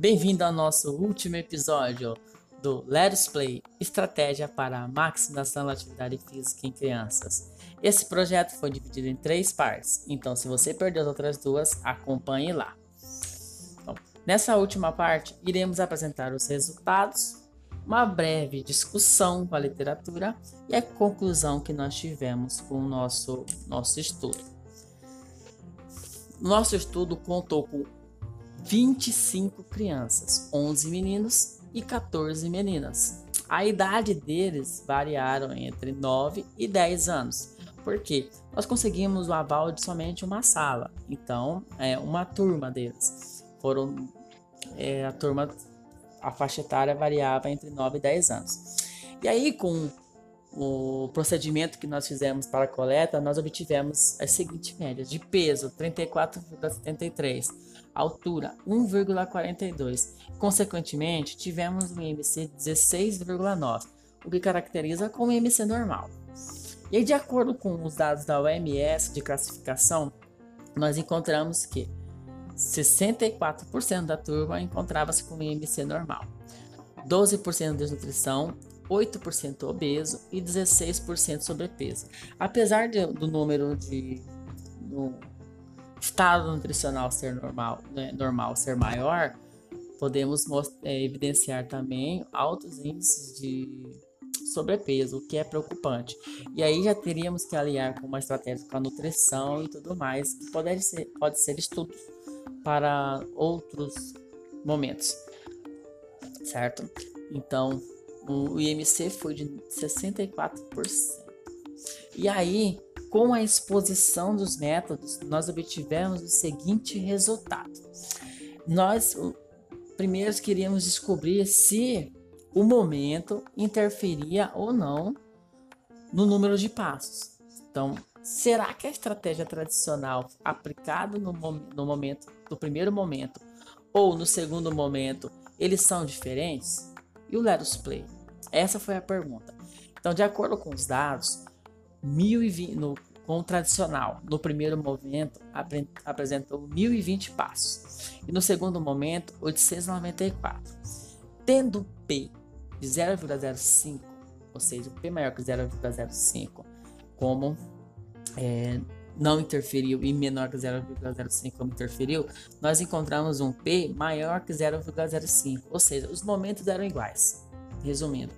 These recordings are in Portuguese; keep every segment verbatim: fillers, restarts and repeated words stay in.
Bem-vindo ao nosso último episódio do Let's Play, Estratégia para a Maximização da Atividade Física em Crianças. Esse projeto foi dividido em três partes, então se você perdeu as outras duas, acompanhe lá. Então, nessa última parte, iremos apresentar os resultados, uma breve discussão com a literatura e a conclusão que nós tivemos com o nosso, nosso estudo. Nosso estudo contou com vinte e cinco crianças, onze meninos e quatorze meninas. A idade deles variaram entre nove e dez anos, porque nós conseguimos o aval de somente uma sala, então é uma turma deles. Foram é, a turma, a faixa etária variava entre nove e dez anos. E aí, com o procedimento que nós fizemos para a coleta, nós obtivemos as seguintes médias: de peso trinta e quatro vírgula setenta e três, altura um vírgula quarenta e dois. Consequentemente, tivemos um I M C dezesseis vírgula nove, o que caracteriza como I M C normal. E aí, de acordo com os dados da O M S de classificação, nós encontramos que sessenta e quatro por cento da turma encontrava-se com I M C normal, doze por cento de desnutrição, oito por cento obeso e dezesseis por cento sobrepeso. Apesar de, do número de do estado nutricional ser normal, né, normal ser maior, podemos é, evidenciar também altos índices de sobrepeso, o que é preocupante. E aí já teríamos que aliar com uma estratégia com a nutrição e tudo mais, que pode ser, pode ser estudo para outros momentos, certo? Então, o I M C foi de sessenta e quatro por cento. E aí, com a exposição dos métodos, nós obtivemos o seguinte resultado. Nós, primeiro, queríamos descobrir se o momento interferia ou não no número de passos. Então, será que a estratégia tradicional aplicada no, mom- no, momento, no primeiro momento ou no segundo momento, eles são diferentes? E o Let's Play? Essa foi a pergunta. Então, de acordo com os dados, mil e vinte, no, com o tradicional, no primeiro momento, apre, apresentou mil e vinte passos. E no segundo momento, oitocentos e noventa e quatro. Tendo P de zero vírgula zero cinco, ou seja, P maior que zero vírgula zero cinco, como é, não interferiu e menor que zero vírgula zero cinco como interferiu, nós encontramos um P maior que zero vírgula zero cinco, ou seja, os momentos eram iguais. Resumindo,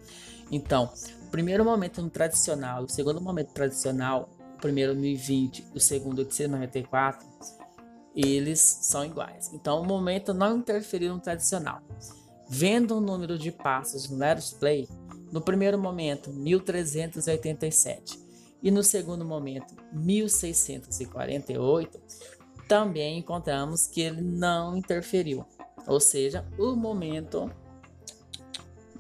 então, o primeiro momento no tradicional, o segundo momento tradicional, o primeiro mil e vinte, o segundo oitocentos e noventa e quatro, eles são iguais. Então, o momento não interferiu no tradicional. Vendo o número de passos no Let's Play, no primeiro momento mil trezentos e oitenta e sete e no segundo momento mil seiscentos e quarenta e oito, também encontramos que ele não interferiu, ou seja, o momento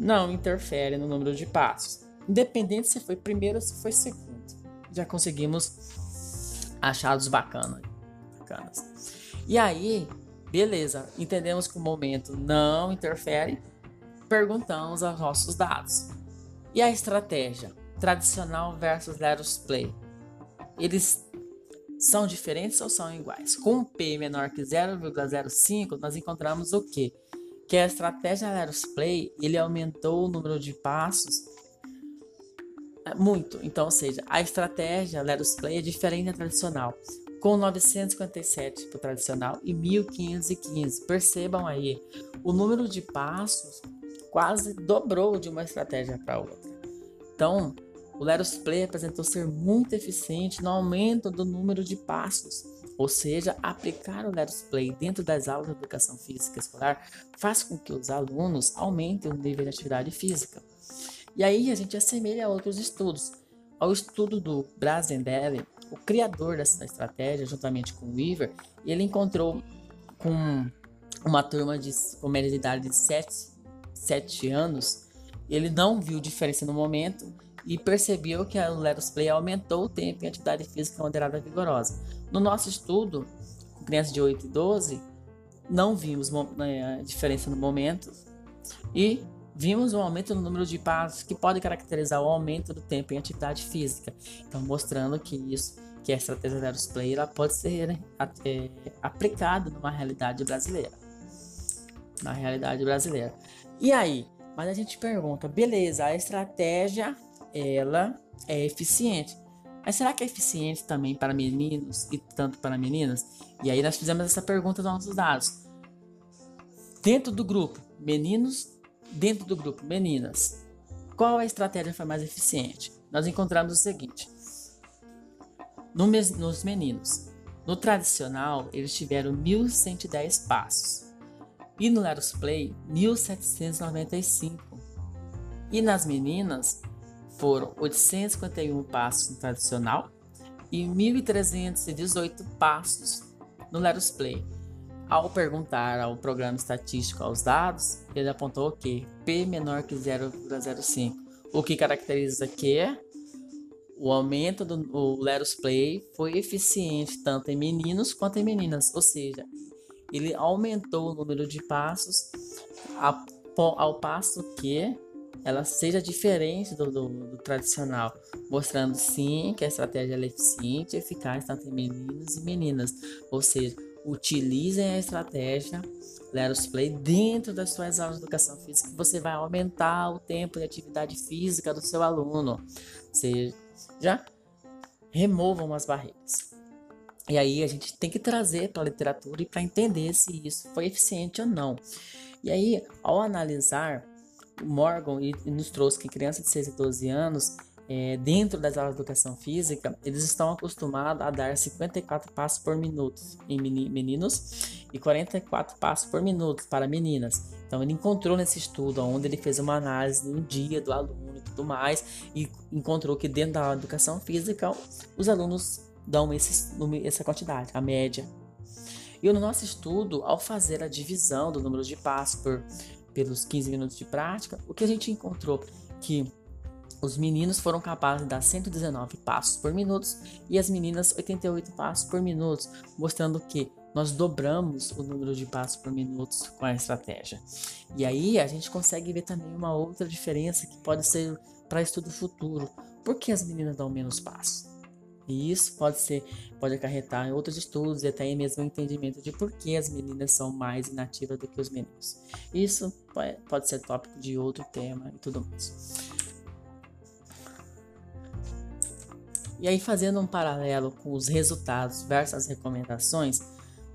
não interfere no número de passos, independente se foi primeiro ou se foi segundo. Já conseguimos achados bacana, bacanas. E aí, beleza, entendemos que o momento não interfere, perguntamos aos nossos dados. E a estratégia tradicional versus Let's Play? Eles são diferentes ou são iguais? Com P menor que zero vírgula zero cinco, nós encontramos o quê? Que a estratégia Let's Play, ele aumentou o número de passos muito. Então, ou seja, a estratégia Let's Play é diferente da tradicional, com novecentos e cinquenta e sete para o tradicional e mil quinhentos e quinze. Percebam aí, o número de passos quase dobrou de uma estratégia para outra. Então, o Let's Play apresentou ser muito eficiente no aumento do número de passos. Ou seja, aplicar o Let's Play dentro das aulas de educação física escolar faz com que os alunos aumentem o nível de atividade física. E aí a gente assemelha a outros estudos. Ao estudo do Brazendale, o criador dessa estratégia, juntamente com o Weaver, ele encontrou com uma turma de, com média de idade de sete anos, ele não viu diferença no momento e percebeu que o Let's Play aumentou o tempo em atividade física moderada e vigorosa. No nosso estudo, com crianças de oito e doze, não vimos né, diferença no momento e vimos um aumento no número de passos que pode caracterizar o aumento do tempo em atividade física. Então, mostrando que isso, que a estratégia Let's Play, ela pode ser é, aplicada numa realidade brasileira. na realidade brasileira. E aí? Mas a gente pergunta, beleza, a estratégia, ela é eficiente. Mas será que é eficiente também para meninos e tanto para meninas? E aí nós fizemos essa pergunta nos nossos dados. Dentro do grupo, meninos, dentro do grupo, meninas, qual a estratégia foi mais eficiente? Nós encontramos o seguinte. No mes, nos meninos, no tradicional, eles tiveram mil cento e dez passos. E no Let's Play, mil setecentos e noventa e cinco. E nas meninas, foram oitocentos e cinquenta e um passos no tradicional e mil trezentos e dezoito passos no Let's Play. Ao perguntar ao programa estatístico aos dados, ele apontou que P menor que zero vírgula zero cinco, o que caracteriza que o aumento do Let's Play foi eficiente tanto em meninos quanto em meninas, ou seja, ele aumentou o número de passos ao passo que ela seja diferente do, do, do tradicional, mostrando sim que a estratégia é eficiente e eficaz tanto em meninos e meninas, ou seja, utilizem a estratégia Let's Play dentro das suas aulas de educação física, que você vai aumentar o tempo de atividade física do seu aluno, ou seja, já removam as barreiras. E aí a gente tem que trazer para a literatura e para entender se isso foi eficiente ou não. E aí, ao analisar, Morgan nos trouxe que crianças de seis a doze anos, é, dentro das aulas de educação física, eles estão acostumados a dar cinquenta e quatro passos por minuto em meninos e quarenta e quatro passos por minuto para meninas. Então ele encontrou nesse estudo, onde ele fez uma análise no dia do aluno e tudo mais, e encontrou que dentro da aula de educação física, os alunos dão esses, essa quantidade, a média. E no nosso estudo, ao fazer a divisão do número de passos por pelos quinze minutos de prática, o que a gente encontrou que os meninos foram capazes de dar cento e dezenove passos por minuto e as meninas oitenta e oito passos por minuto, mostrando que nós dobramos o número de passos por minuto com a estratégia. E aí a gente consegue ver também uma outra diferença que pode ser para estudo futuro. Por que as meninas dão menos passos? E isso pode ser, pode acarretar em outros estudos e até mesmo o entendimento de por que as meninas são mais inativas do que os meninos. Isso pode ser tópico de outro tema e tudo mais. E aí, fazendo um paralelo com os resultados versus as recomendações,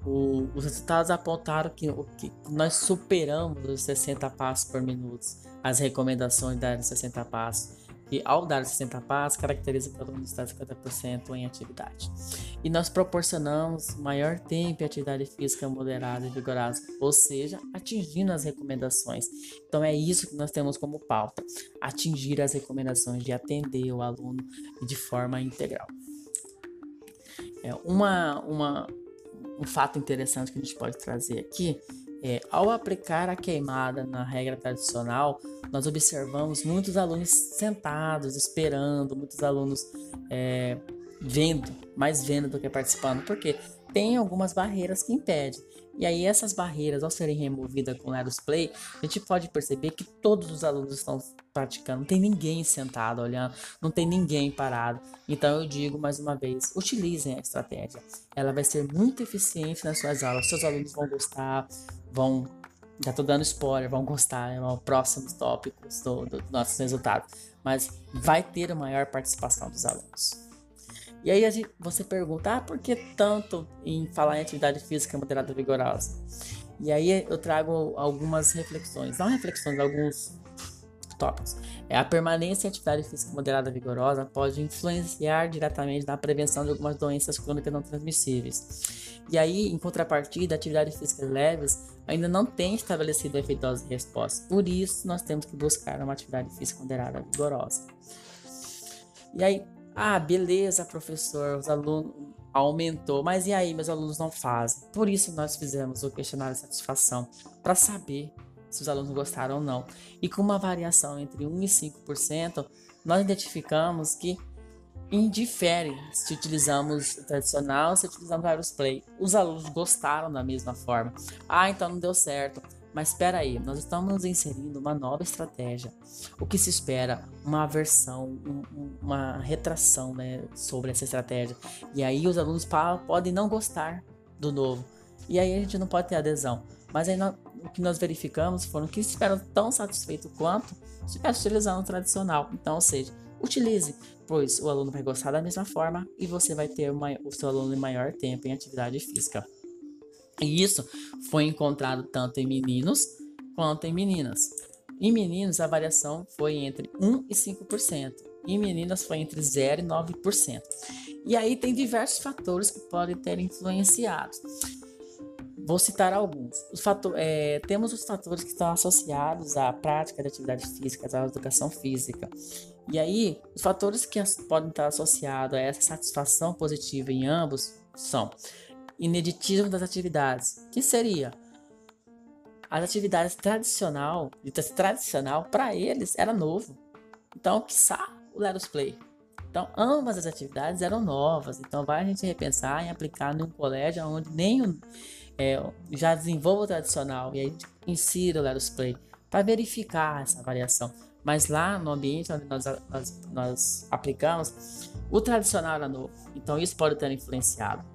o, os resultados apontaram que, que nós superamos os sessenta passos por minuto, as recomendações deram sessenta passos. E ao dar sessenta passos, caracteriza que o aluno está cinquenta por cento em atividade. E nós proporcionamos maior tempo e atividade física moderada e vigorosa, ou seja, atingindo as recomendações. Então é isso que nós temos como pauta, atingir as recomendações de atender o aluno de forma integral. É uma, uma, um fato interessante que a gente pode trazer aqui é, ao aplicar a queimada na regra tradicional, nós observamos muitos alunos sentados, esperando, muitos alunos é, vendo, mais vendo do que participando, porque tem algumas barreiras que impedem. E aí essas barreiras, ao serem removidas com o Let's Play, a gente pode perceber que todos os alunos estão praticando, não tem ninguém sentado olhando, não tem ninguém parado. Então eu digo mais uma vez, utilizem a estratégia, ela vai ser muito eficiente nas suas aulas, seus alunos vão gostar, vão, já estou dando spoiler, vão gostar, é um próximos tópicos do, do, do nosso resultado, mas vai ter a maior participação dos alunos. E aí a gente, você pergunta, ah, por que tanto em falar em atividade física moderada e vigorosa? E aí eu trago algumas reflexões, não reflexões, alguns tópicos. É, a permanência em atividade física moderada e vigorosa pode influenciar diretamente na prevenção de algumas doenças crônicas não transmissíveis. E aí, em contrapartida, atividades físicas leves ainda não tem estabelecido efeito dose e resposta. Por isso, nós temos que buscar uma atividade física moderada e vigorosa. E aí, ah, beleza, professor, os alunos aumentou, mas e aí, meus alunos não fazem? Por isso, nós fizemos o questionário de satisfação, para saber se os alunos gostaram ou não. E com uma variação entre um por cento e cinco por cento, nós identificamos que indifere se utilizamos o tradicional, se utilizamos o Let's Play. Os alunos gostaram da mesma forma. Ah, então não deu certo. Mas espera aí, nós estamos inserindo uma nova estratégia. O que se espera? Uma aversão, um, uma retração, né, sobre essa estratégia. E aí os alunos podem não gostar do novo. E aí a gente não pode ter adesão. Mas aí nós, o que nós verificamos foram que estiveram tão satisfeitos quanto se estivesse utilizando o tradicional. Então, ou seja, utilize, pois o aluno vai gostar da mesma forma e você vai ter uma, o seu aluno em maior tempo em atividade física. E isso foi encontrado tanto em meninos quanto em meninas. Em meninos, a variação foi entre um por cento e cinco por cento. Em meninas, foi entre zero por cento e nove por cento. E aí tem diversos fatores que podem ter influenciado. Vou citar alguns. Os fator, é, temos os fatores que estão associados à prática de atividades físicas, à educação física. E aí, os fatores que as, podem estar associados a essa satisfação positiva em ambos são ineditismo das atividades, que seria as atividades tradicional, tradicional para eles era novo. Então, quiçá o Let's Play. Então, ambas as atividades eram novas. Então, vai a gente repensar em aplicar num colégio onde nem o, é, já desenvolve o tradicional e aí a gente insira o Let's Play para verificar essa variação. Mas lá no ambiente onde nós, nós, nós aplicamos, o tradicional era novo. Então, isso pode ter influenciado.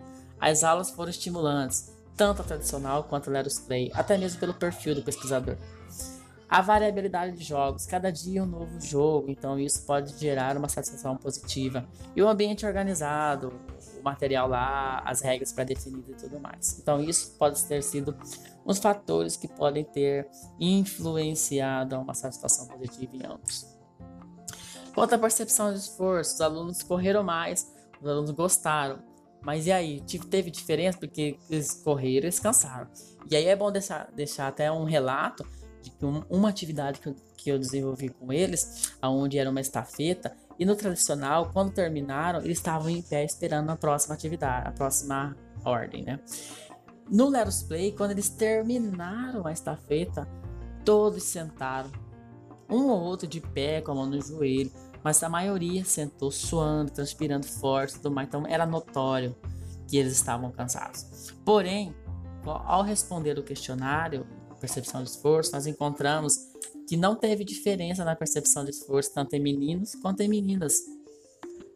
As aulas foram estimulantes, tanto a tradicional quanto a Let's Play, até mesmo pelo perfil do pesquisador. A variabilidade de jogos, cada dia um novo jogo, então isso pode gerar uma satisfação positiva. E o ambiente organizado, o material lá, as regras pré-definidas e tudo mais. Então isso pode ter sido uns fatores que podem ter influenciado uma satisfação positiva em ambos. Quanto à percepção de esforço, os alunos correram mais, os alunos gostaram. Mas e aí, teve diferença porque eles correram e eles cansaram. E aí é bom deixar, deixar até um relato de que um, uma atividade que eu, que eu desenvolvi com eles, onde era uma estafeta, e no tradicional, quando terminaram, eles estavam em pé esperando a próxima atividade, a próxima ordem, né? No Let's Play, quando eles terminaram a estafeta, todos sentaram, um ou outro de pé, com a mão no joelho, mas a maioria sentou suando, transpirando forte, tudo mais. Então era notório que eles estavam cansados. Porém, ao responder o questionário, percepção de esforço, nós encontramos que não teve diferença na percepção de esforço tanto em meninos quanto em meninas.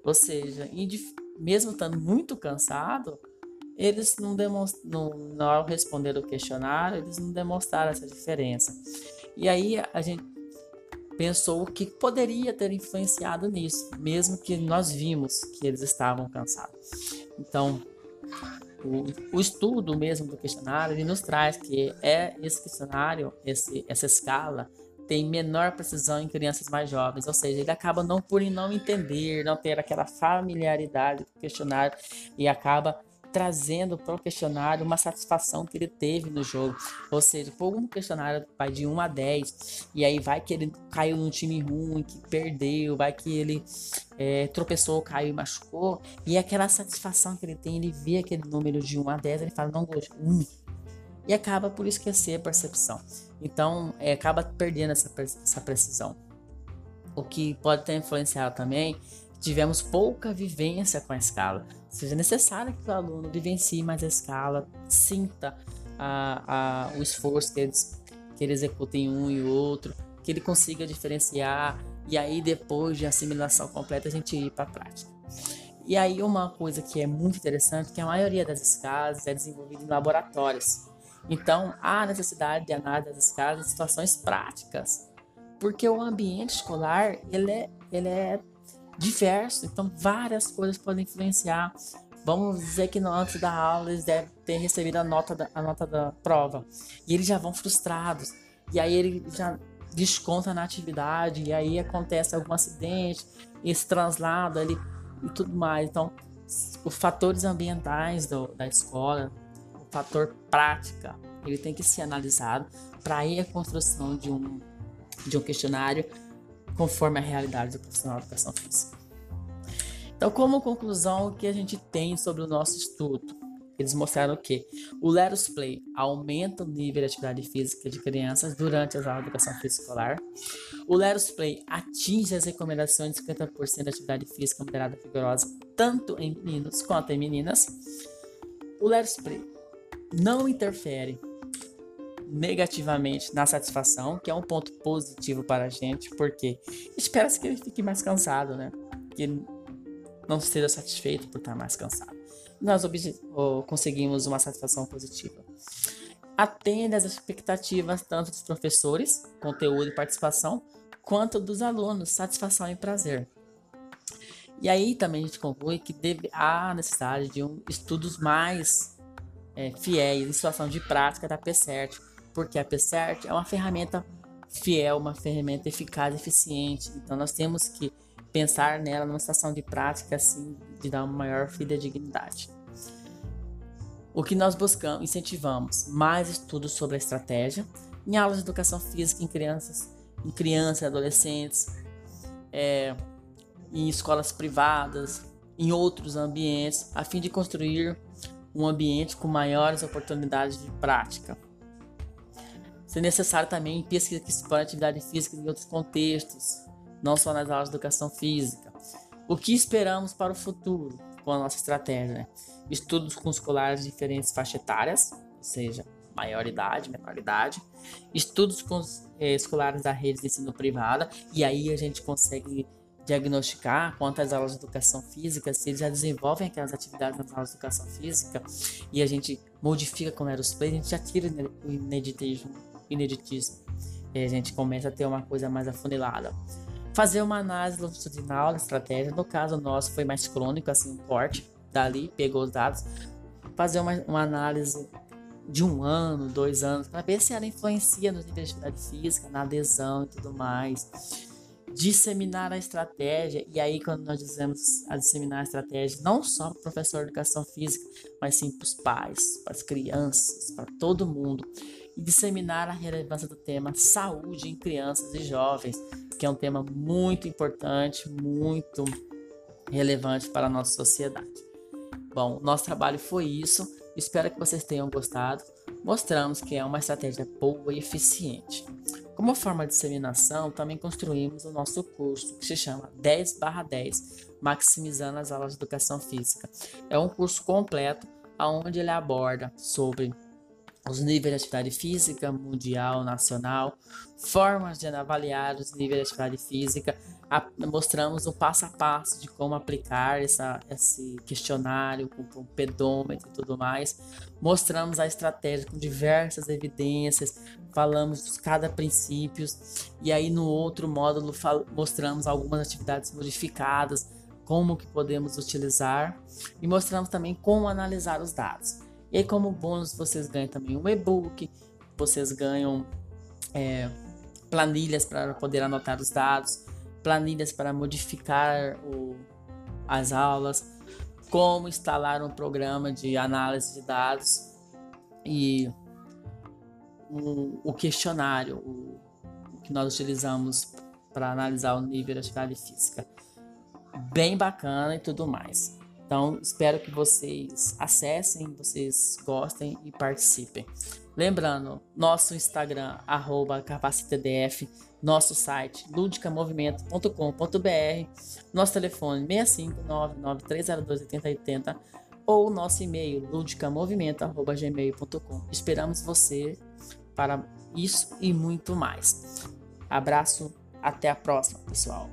Ou seja, mesmo estando muito cansado, eles não demonstraram, ao responder o questionário, eles não demonstraram essa diferença. E aí a gente pensou o que poderia ter influenciado nisso, mesmo que nós vimos que eles estavam cansados. Então, o, o estudo mesmo do questionário, ele nos traz que é esse questionário, esse, essa escala, tem menor precisão em crianças mais jovens, ou seja, ele acaba não por não entender, não ter aquela familiaridade com o questionário e acaba trazendo para o questionário uma satisfação que ele teve no jogo, ou seja, por um questionário vai de um a dez, e aí vai que ele caiu num time ruim, que perdeu, vai que ele é, tropeçou, caiu e machucou, e aquela satisfação que ele tem, ele vê aquele número de um a dez, ele fala, não gosto, um, e acaba por esquecer a percepção, então é, acaba perdendo essa, essa precisão. O que pode ter influenciado também, tivemos pouca vivência com a escala. Ou seja, é necessário que o aluno vivencie mais a escala, sinta a, a, o esforço que ele, que ele executa em um e outro, que ele consiga diferenciar, e aí depois de assimilação completa a gente ir para a prática. E aí uma coisa que é muito interessante, que a maioria das escalas é desenvolvida em laboratórios. Então, há necessidade de análise das escalas em situações práticas, porque o ambiente escolar, ele é... Ele é diverso, então várias coisas podem influenciar. Vamos dizer que antes da aula eles devem ter recebido a nota da, a nota da prova e eles já vão frustrados, e aí ele já desconta na atividade, e aí acontece algum acidente, esse translado ali e tudo mais. Então, os fatores ambientais do, da escola, o fator prática, ele tem que ser analisado para aí a construção de um, de um questionário conforme a realidade do profissional de educação física. Então, como conclusão, o que a gente tem sobre o nosso estudo? Eles mostraram o quê? O Let's Play aumenta o nível de atividade física de crianças durante as aulas de educação física escolar. O Let's Play atinge as recomendações de cinquenta por cento de atividade física moderada e vigorosa, tanto em meninos quanto em meninas. O Let's Play não interfere negativamente na satisfação, que é um ponto positivo para a gente, porque espera-se que ele fique mais cansado, né? Que ele não esteja satisfeito por estar mais cansado. Nós conseguimos uma satisfação positiva. atenda às expectativas tanto dos professores, conteúdo e participação, quanto dos alunos, satisfação e prazer. E aí também a gente conclui que deve, há necessidade de um, estudos mais é, fiéis em situação de prática da P C E R T, porque a P C E R T é uma ferramenta fiel, uma ferramenta eficaz, eficiente. Então nós temos que pensar nela numa situação de prática assim, de dar uma maior fidedignidade. O que nós buscamos, incentivamos mais estudos sobre a estratégia em aulas de educação física em crianças, em crianças e adolescentes, é, em escolas privadas, em outros ambientes, a fim de construir um ambiente com maiores oportunidades de prática. Se necessário também pesquisa que expõe atividade física em outros contextos, não só nas aulas de educação física. O que esperamos para o futuro com a nossa estratégia? Né? Estudos com escolares de diferentes faixas etárias, ou seja, maior idade, menor idade. Estudos com os, eh, escolares da rede de ensino privada. E aí a gente consegue diagnosticar quantas aulas de educação física, se eles já desenvolvem aquelas atividades nas aulas de educação física. E a gente modifica com os plays, a gente já tira o ineditismo. ineditismo, e a gente começa a ter uma coisa mais afunilada. Fazer uma análise longitudinal da estratégia, no caso nosso foi mais crônico, assim, um corte, dali, pegou os dados, fazer uma, uma análise de um ano, dois anos, para ver se ela influencia nos níveis de atividade física, na adesão e tudo mais. Disseminar a estratégia, e aí quando nós dizemos a disseminar a estratégia, não só para o professor de educação física, mas sim para os pais, para as crianças, para todo mundo. E disseminar a relevância do tema saúde em crianças e jovens, que é um tema muito importante, muito relevante para a nossa sociedade. Bom, nosso trabalho foi isso, espero que vocês tenham gostado, mostramos que é uma estratégia boa e eficiente. Como forma de disseminação, também construímos o nosso curso, que se chama dez barra dez, Maximizando as Aulas de Educação Física. É um curso completo, onde ele aborda sobre os níveis de atividade física, mundial, nacional, formas de avaliar os níveis de atividade física, a, mostramos o passo a passo de como aplicar essa, esse questionário com, com pedômetro e tudo mais, mostramos a estratégia com diversas evidências, falamos de cada princípio, e aí no outro módulo fal, mostramos algumas atividades modificadas, como que podemos utilizar, e mostramos também como analisar os dados. E como bônus vocês ganham também um e-book, vocês ganham é, planilhas para poder anotar os dados, planilhas para modificar o, as aulas, como instalar um programa de análise de dados e o, o questionário o, o que nós utilizamos para analisar o nível de atividade física. Bem bacana e tudo mais. Então, espero que vocês acessem, vocês gostem e participem. Lembrando, nosso Instagram, arroba capacitadf, nosso site, ludica movimento ponto com ponto b r, nosso telefone, seis cinco nove, nove três zero dois, oito zero oito zero, ou nosso e-mail, ludica movimento arroba gmail ponto com. Esperamos você para isso e muito mais. Abraço, até a próxima, pessoal!